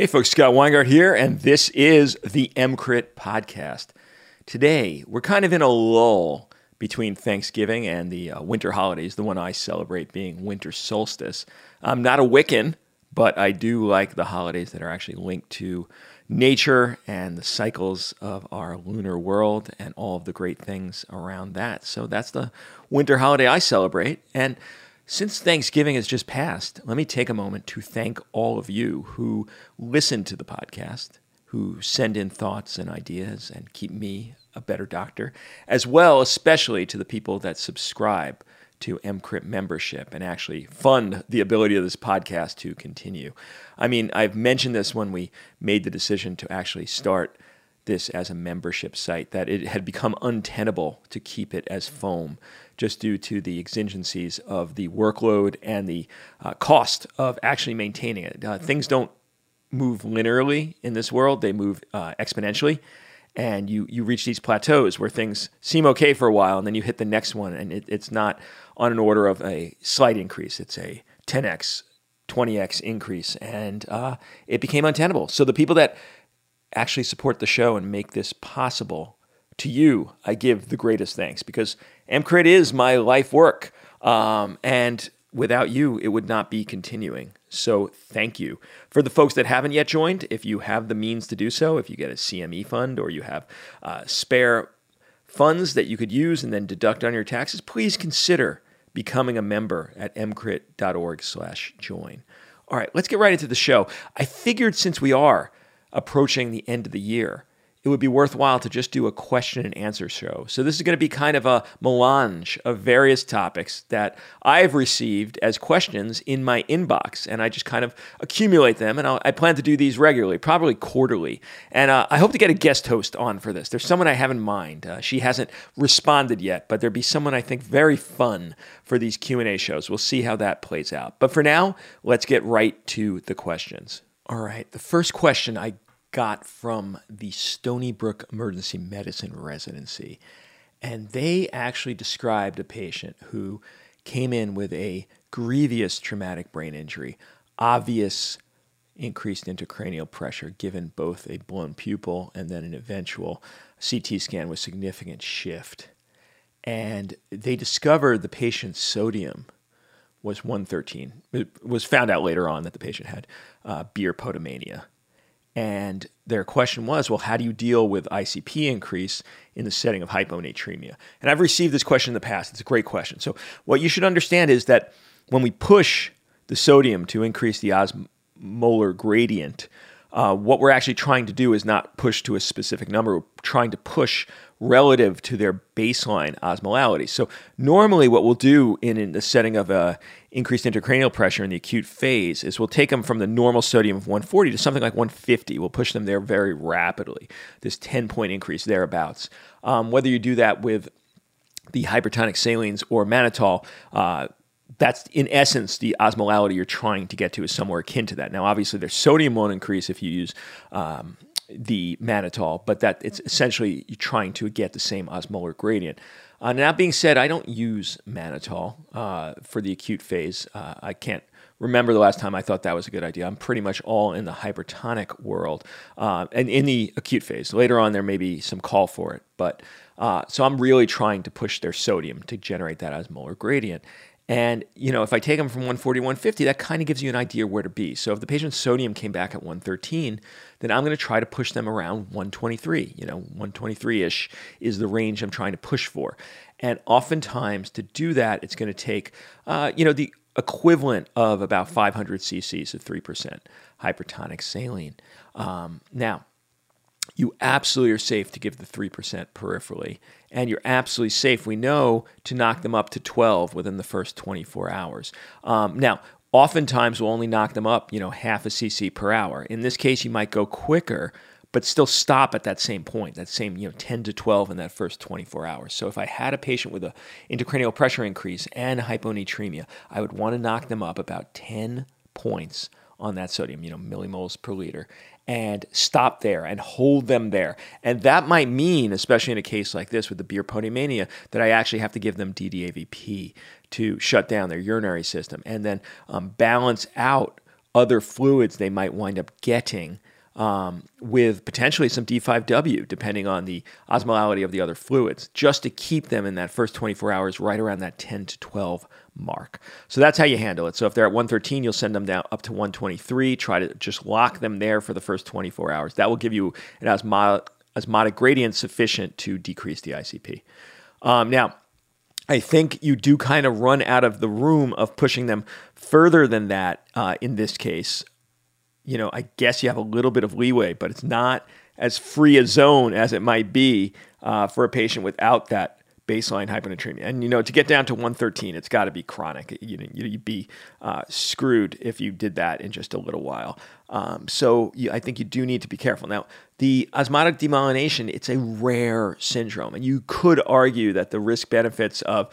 Hey folks, Scott Weingart here, and this is the EMCrit podcast. Today, we're kind of in a lull between Thanksgiving and the winter holidays, the one I celebrate being winter solstice. I'm not a Wiccan, but I do like the holidays that are actually linked to nature and the cycles of our lunar world and all of the great things around that. So that's the winter holiday I celebrate, and since Thanksgiving has just passed, let me take a moment to thank all of you who listen to the podcast, who send in thoughts and ideas and keep me a better doctor, as well especially to the people that subscribe to EMCrit membership and actually fund the ability of this podcast to continue. I mean, I've mentioned this when we made the decision to actually start this as a membership site, that it had become untenable to keep it as foam just due to the exigencies of the workload and the cost of actually maintaining it. Things don't move linearly in this world. They move exponentially, and you reach these plateaus where things seem okay for a while, and then you hit the next one, and it's not on an order of a slight increase. It's a 10x, 20x increase, and it became untenable. So the people that actually support the show and make this possible, to you, I give the greatest thanks, because EMCrit is my life work, and without you, it would not be continuing. So thank you. For the folks that haven't yet joined, if you have the means to do so, if you get a CME fund or you have spare funds that you could use and then deduct on your taxes, please consider becoming a member at emcrit.org/join. All right, let's get right into the show. I figured since we are approaching the end of the year, it would be worthwhile to just do a question and answer show. So this is going to be kind of a melange of various topics that I've received as questions in my inbox, and I just kind of accumulate them, and I plan to do these regularly, probably quarterly, and I hope to get a guest host on for this. There's someone I have in mind. She hasn't responded yet, but there'd be someone I think very fun for these Q&A shows. We'll see how that plays out. But for now, let's get right to the questions. All right, the first question I got from the Stony Brook Emergency Medicine Residency, and they actually described a patient who came in with a grievous traumatic brain injury, obvious increased intracranial pressure given both a blown pupil and then an eventual CT scan with significant shift. And they discovered the patient's sodium was 113. It was found out later on that the patient had beer potomania. And their question was, well, how do you deal with ICP increase in the setting of hyponatremia? And I've received this question in the past. It's a great question. So what you should understand is that when we push the sodium to increase the osmolar gradient, what we're actually trying to do is not push to a specific number. We're trying to push relative to their baseline osmolality. So normally what we'll do in the setting of increased intracranial pressure in the acute phase is we'll take them from the normal sodium of 140 to something like 150. We'll push them there very rapidly, this 10-point increase thereabouts. Whether you do that with the hypertonic salines or mannitol, that's, in essence, the osmolality you're trying to get to is somewhere akin to that. Now, obviously, their sodium won't increase if you use the mannitol, but that it's essentially you're trying to get the same osmolar gradient. Now, that being said, I don't use mannitol for the acute phase. I can't remember the last time I thought that was a good idea. I'm pretty much all in the hypertonic world and in the acute phase. Later on, there may be some call for it, but so I'm really trying to push their sodium to generate that osmolar gradient. And, you know, if I take them from 140 to 150, that kind of gives you an idea where to be. So if the patient's sodium came back at 113, then I'm going to try to push them around 123. You know, 123-ish is the range I'm trying to push for. And oftentimes to do that, it's going to take, the equivalent of about 500 cc's of 3% hypertonic saline. Now, you absolutely are safe to give the 3% peripherally, and you're absolutely safe, we know, to knock them up to 12 within the first 24 hours. Now, oftentimes we'll only knock them up, half a cc per hour. In this case, you might go quicker, but still stop at that same point, that same 10 to 12 in that first 24 hours. So if I had a patient with an intracranial pressure increase and hyponatremia, I would want to knock them up about 10 points on that sodium, millimoles per liter, and stop there and hold them there. And that might mean, especially in a case like this with the beer potomania, that I actually have to give them DDAVP to shut down their urinary system and then balance out other fluids they might wind up getting with potentially some D5W, depending on the osmolality of the other fluids, just to keep them in that first 24 hours right around that 10 to 12 mark. So that's how you handle it. So if they're at 113, you'll send them down up to 123. Try to just lock them there for the first 24 hours. That will give you an osmotic gradient sufficient to decrease the ICP. Now, I think you do kind of run out of the room of pushing them further than that in this case. You know, I guess you have a little bit of leeway, but it's not as free a zone as it might be for a patient without that baseline hyponatremia. And, you know, to get down to 113, it's got to be chronic. You'd be screwed if you did that in just a little while. So I think you do need to be careful. Now, the osmotic demyelination, it's a rare syndrome. And you could argue that the risk benefits of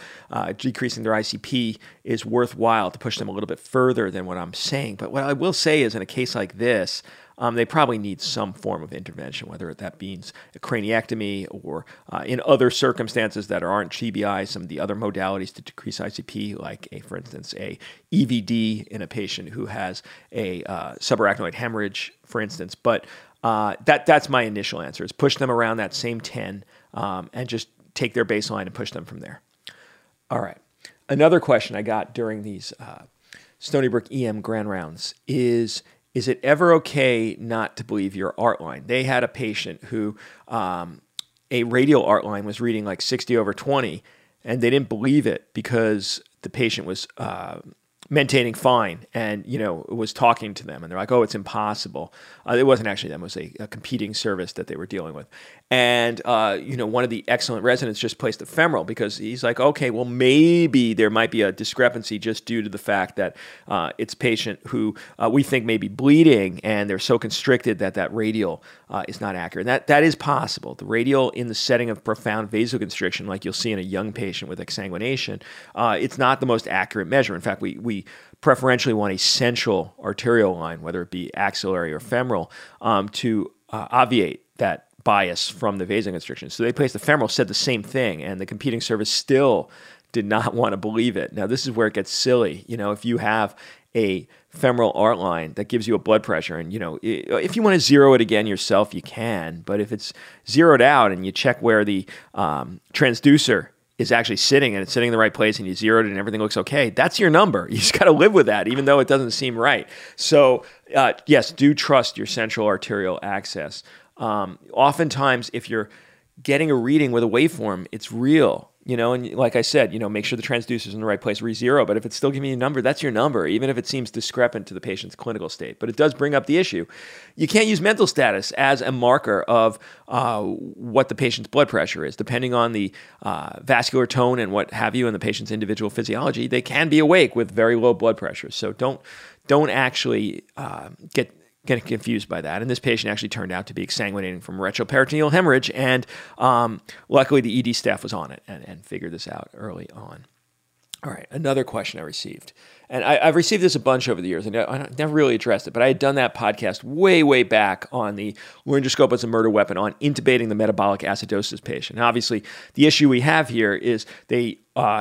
decreasing their ICP is worthwhile to push them a little bit further than what I'm saying. But what I will say is in a case like this, they probably need some form of intervention, whether that means a craniectomy or in other circumstances that aren't TBI, some of the other modalities to decrease ICP, like, for instance, a EVD in a patient who has a subarachnoid hemorrhage, for instance. But that's my initial answer, is push them around that same 10 and just take their baseline and push them from there. All right. Another question I got during these Stony Brook EM Grand Rounds is it ever okay not to believe your art line? They had a patient who, a radial art line was reading like 60/20, and they didn't believe it because the patient was mentating fine and, you know, was talking to them. And they're like, oh, it's impossible. It wasn't actually them. It was a competing service that they were dealing with. And, you know, one of the excellent residents just placed the femoral because he's like, okay, well, maybe there might be a discrepancy just due to the fact that it's patient who we think may be bleeding and they're so constricted that that radial is not accurate. And that is possible. The radial in the setting of profound vasoconstriction, like you'll see in a young patient with exsanguination, it's not the most accurate measure. In fact, we preferentially want a central arterial line, whether it be axillary or femoral, to obviate that bias from the vasoconstriction. So they placed the femoral, said the same thing, and the competing service still did not want to believe it. Now, this is where it gets silly. You know, if you have a femoral art line that gives you a blood pressure, and, you know, if you want to zero it again yourself, you can, but if it's zeroed out and you check where the transducer is actually sitting and it's sitting in the right place and you zeroed it and everything looks okay, that's your number. You just got to live with that, even though it doesn't seem right. So yes, do trust your central arterial access. Oftentimes, if you're getting a reading with a waveform, it's real, you know, and like I said, you know, make sure the transducer's in the right place, re-zero, but if it's still giving you a number, that's your number, even if it seems discrepant to the patient's clinical state. But it does bring up the issue. You can't use mental status as a marker of what the patient's blood pressure is. Depending on the vascular tone and what have you and the patient's individual physiology, they can be awake with very low blood pressure. So don't actually get confused by that. And this patient actually turned out to be exsanguinating from retroperitoneal hemorrhage. And luckily, the ED staff was on it and figured this out early on. All right, another question I received. And I've received this a bunch over the years, and I never really addressed it, but I had done that podcast way back on the laryngoscope as a murder weapon on intubating the metabolic acidosis patient. And obviously, the issue we have here is they,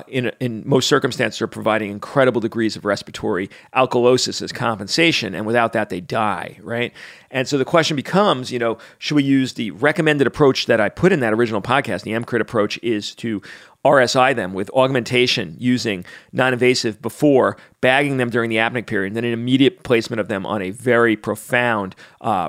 in most circumstances, are providing incredible degrees of respiratory alkalosis as compensation, and without that, they die, right? And so the question becomes, you know, should we use the recommended approach that I put in that original podcast? The EMCrit approach is to RSI them with augmentation using non-invasive before, bagging them during the apneic period, and then an immediate placement of them on a very profound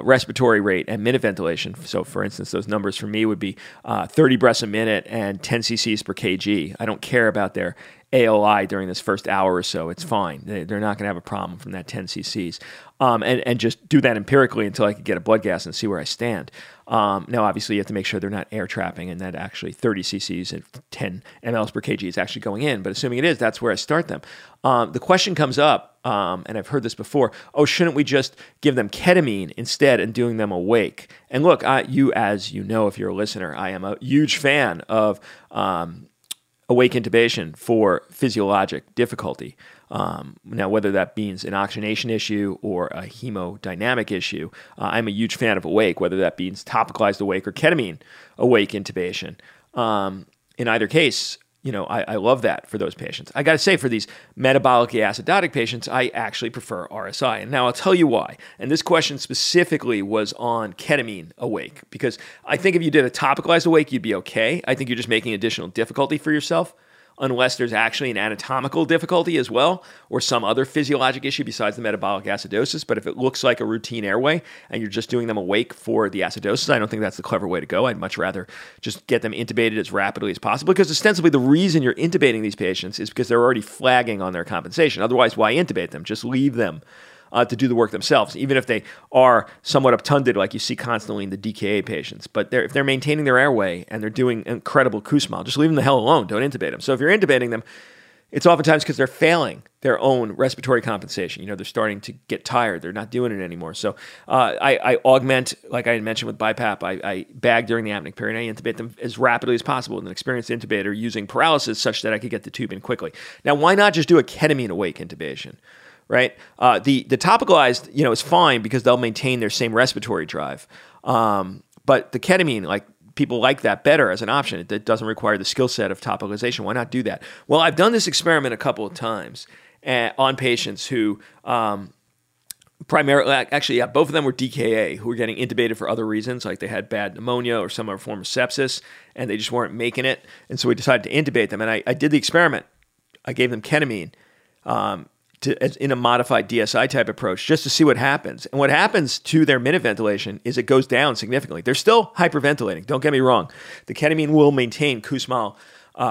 respiratory rate and minute ventilation. So, for instance, those numbers for me would be 30 breaths a minute and 10 cc's per kg. I don't care about their ALI during this first hour or so. It's fine. They're not going to have a problem from that 10 cc's. And just do that empirically until I could get a blood gas and see where I stand. Now, obviously, you have to make sure they're not air trapping and that actually 30 cc's and 10 mLs per kg is actually going in. But assuming it is, that's where I start them. The question comes up, and I've heard this before, oh, shouldn't we just give them ketamine instead and doing them awake? And look, as you know, if you're a listener, I am a huge fan of awake intubation for physiologic difficulty. Now, whether that means an oxygenation issue or a hemodynamic issue, I'm a huge fan of awake, whether that means topicalized awake or ketamine awake intubation. In either case, you know, I love that for those patients. I got to say, for these metabolically acidotic patients, I actually prefer RSI. And now I'll tell you why. And this question specifically was on ketamine awake, because I think if you did a topicalized awake, you'd be okay. I think you're just making additional difficulty for yourself, unless there's actually an anatomical difficulty as well, or some other physiologic issue besides the metabolic acidosis. But if it looks like a routine airway and you're just doing them awake for the acidosis, I don't think that's the clever way to go. I'd much rather just get them intubated as rapidly as possible, because ostensibly the reason you're intubating these patients is because they're already flagging on their compensation. Otherwise, why intubate them? Just leave them to do the work themselves, even if they are somewhat obtunded, like you see constantly in the DKA patients. But if they're maintaining their airway and they're doing incredible Kussmaul, just leave them the hell alone. Don't intubate them. So if you're intubating them, it's oftentimes because they're failing their own respiratory compensation. You know, they're starting to get tired. They're not doing it anymore. So I augment, like I had mentioned with BiPAP, I bag during the apneic period, and I intubate them as rapidly as possible with an experienced intubator using paralysis such that I could get the tube in quickly. Now, why not just do a ketamine awake intubation? Right? The topicalized, you know, is fine because they'll maintain their same respiratory drive. But the ketamine, like, people like that better as an option. It doesn't require the skill set of topicalization. Why not do that? Well, I've done this experiment a couple of times on patients who primarily, actually, yeah, both of them were DKA who were getting intubated for other reasons, like they had bad pneumonia or some other form of sepsis, and they just weren't making it. And so we decided to intubate them. And I did the experiment. I gave them ketamine, in a modified DSI type approach, just to see what happens. And what happens to their minute ventilation is it goes down significantly. They're still hyperventilating. Don't get me wrong. The ketamine will maintain Kussmaul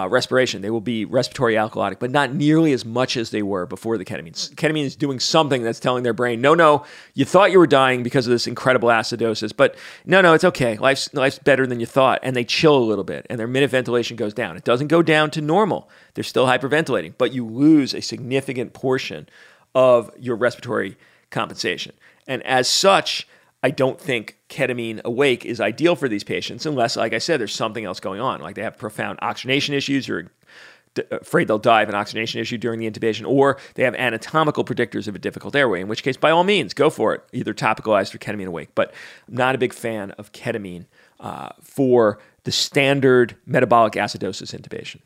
respiration. They will be respiratory alkalotic, but not nearly as much as they were before the ketamine. Ketamine is doing something that's telling their brain, no, you thought you were dying because of this incredible acidosis, but no, it's okay. Life's better than you thought. And they chill a little bit, and their minute ventilation goes down. It doesn't go down to normal. They're still hyperventilating, but you lose a significant portion of your respiratory compensation. And as such, I don't think ketamine awake is ideal for these patients unless, like I said, there's something else going on. Like they have profound oxygenation issues, you're afraid they'll die of an oxygenation issue during the intubation, or they have anatomical predictors of a difficult airway, in which case, by all means, go for it, either topicalized or ketamine awake. But I'm not a big fan of ketamine for the standard metabolic acidosis intubation.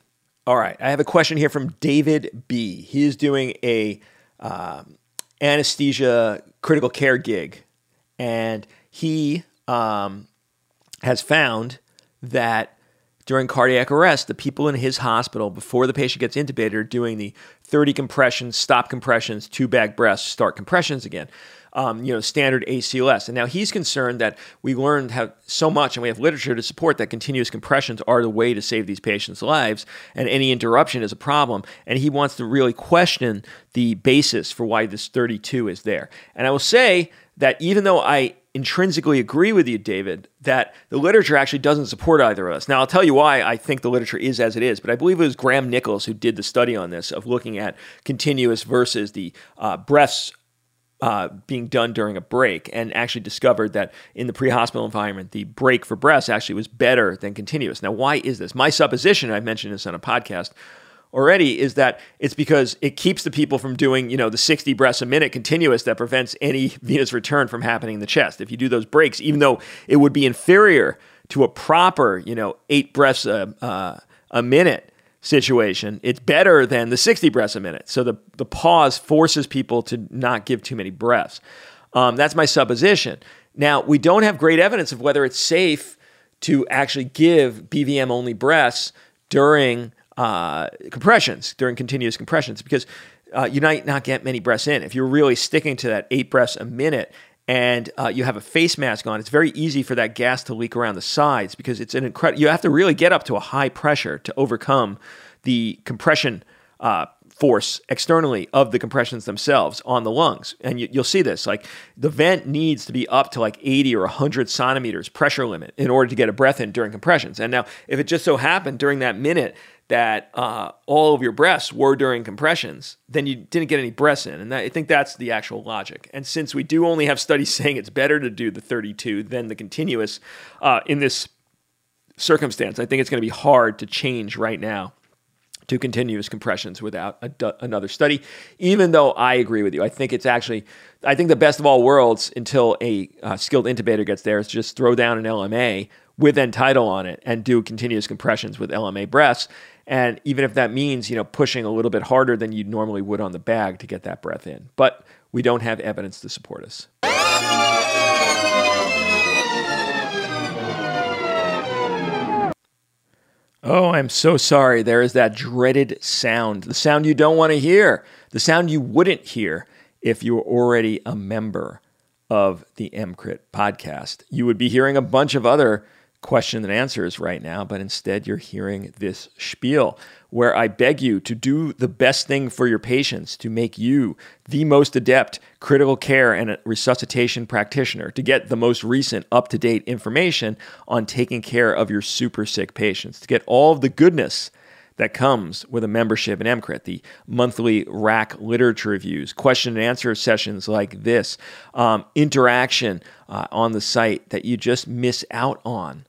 All right, I have a question here from David B. He's doing a anesthesia critical care gig. And he has found that during cardiac arrest, the people in his hospital, before the patient gets intubated, are doing the 30 compressions, stop compressions, 2 bag breaths, start compressions again, standard ACLS. And now he's concerned that we learned so much, and we have literature to support that continuous compressions are the way to save these patients' lives, and any interruption is a problem. And he wants to really question the basis for why this 32 is there. And I will say that even though I intrinsically agree with you, David, that the literature actually doesn't support either of us. Now, I'll tell you why I think the literature is as it is, but I believe it was Graham Nichols who did the study on this of looking at continuous versus the breaths being done during a break, and actually discovered that in the pre-hospital environment, the break for breaths actually was better than continuous. Now, why is this? My supposition, I've mentioned this on a podcast already, is that it's because it keeps the people from doing, the 60 breaths a minute continuous that prevents any venous return from happening in the chest. If you do those breaks, even though it would be inferior to a proper, 8 breaths a minute situation, it's better than the 60 breaths a minute. So the pause forces people to not give too many breaths. That's my supposition. Now, we don't have great evidence of whether it's safe to actually give BVM-only breaths during compressions, during continuous compressions, because you might not get many breaths in. If you're really sticking to that 8 breaths a minute and you have a face mask on, it's very easy for that gas to leak around the sides, because it's you have to really get up to a high pressure to overcome the compression force externally of the compressions themselves on the lungs. And you'll see this, like the vent needs to be up to like 80 or 100 sonometers pressure limit in order to get a breath in during compressions. And now if it just so happened during that minute that all of your breaths were during compressions, then you didn't get any breaths in. And I think that's the actual logic. And since we do only have studies saying it's better to do the 32 than the continuous in this circumstance, I think it's going to be hard to change right now to continuous compressions without another study, even though I agree with you. I think the best of all worlds, until a skilled intubator gets there, is just throw down an LMA with end tidal on it and do continuous compressions with LMA breaths. And even if that means, you know, pushing a little bit harder than you normally would on the bag to get that breath in. But we don't have evidence to support us. Oh, I'm so sorry. There is that dreaded sound, the sound you don't want to hear, the sound you wouldn't hear if you were already a member of the EMCrit podcast. You would be hearing a bunch of other question and answers right now, but instead you're hearing this spiel where I beg you to do the best thing for your patients to make you the most adept critical care and resuscitation practitioner, to get the most recent up-to-date information on taking care of your super sick patients, to get all of the goodness that comes with a membership in EMCrit, the monthly RAC literature reviews, question and answer sessions like this, interaction on the site that you just miss out on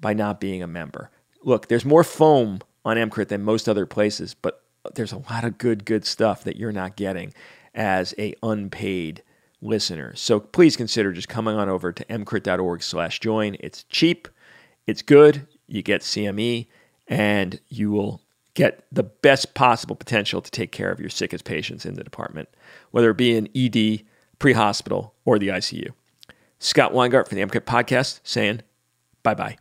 by not being a member. Look, there's more foam on EMCrit than most other places, but there's a lot of good stuff that you're not getting as a unpaid listener. So please consider just coming on over to emcrit.org/join. It's cheap, it's good, you get CME, and you will get the best possible potential to take care of your sickest patients in the department, whether it be in ED, pre-hospital, or the ICU. Scott Weingart for the EMCrit podcast saying bye-bye.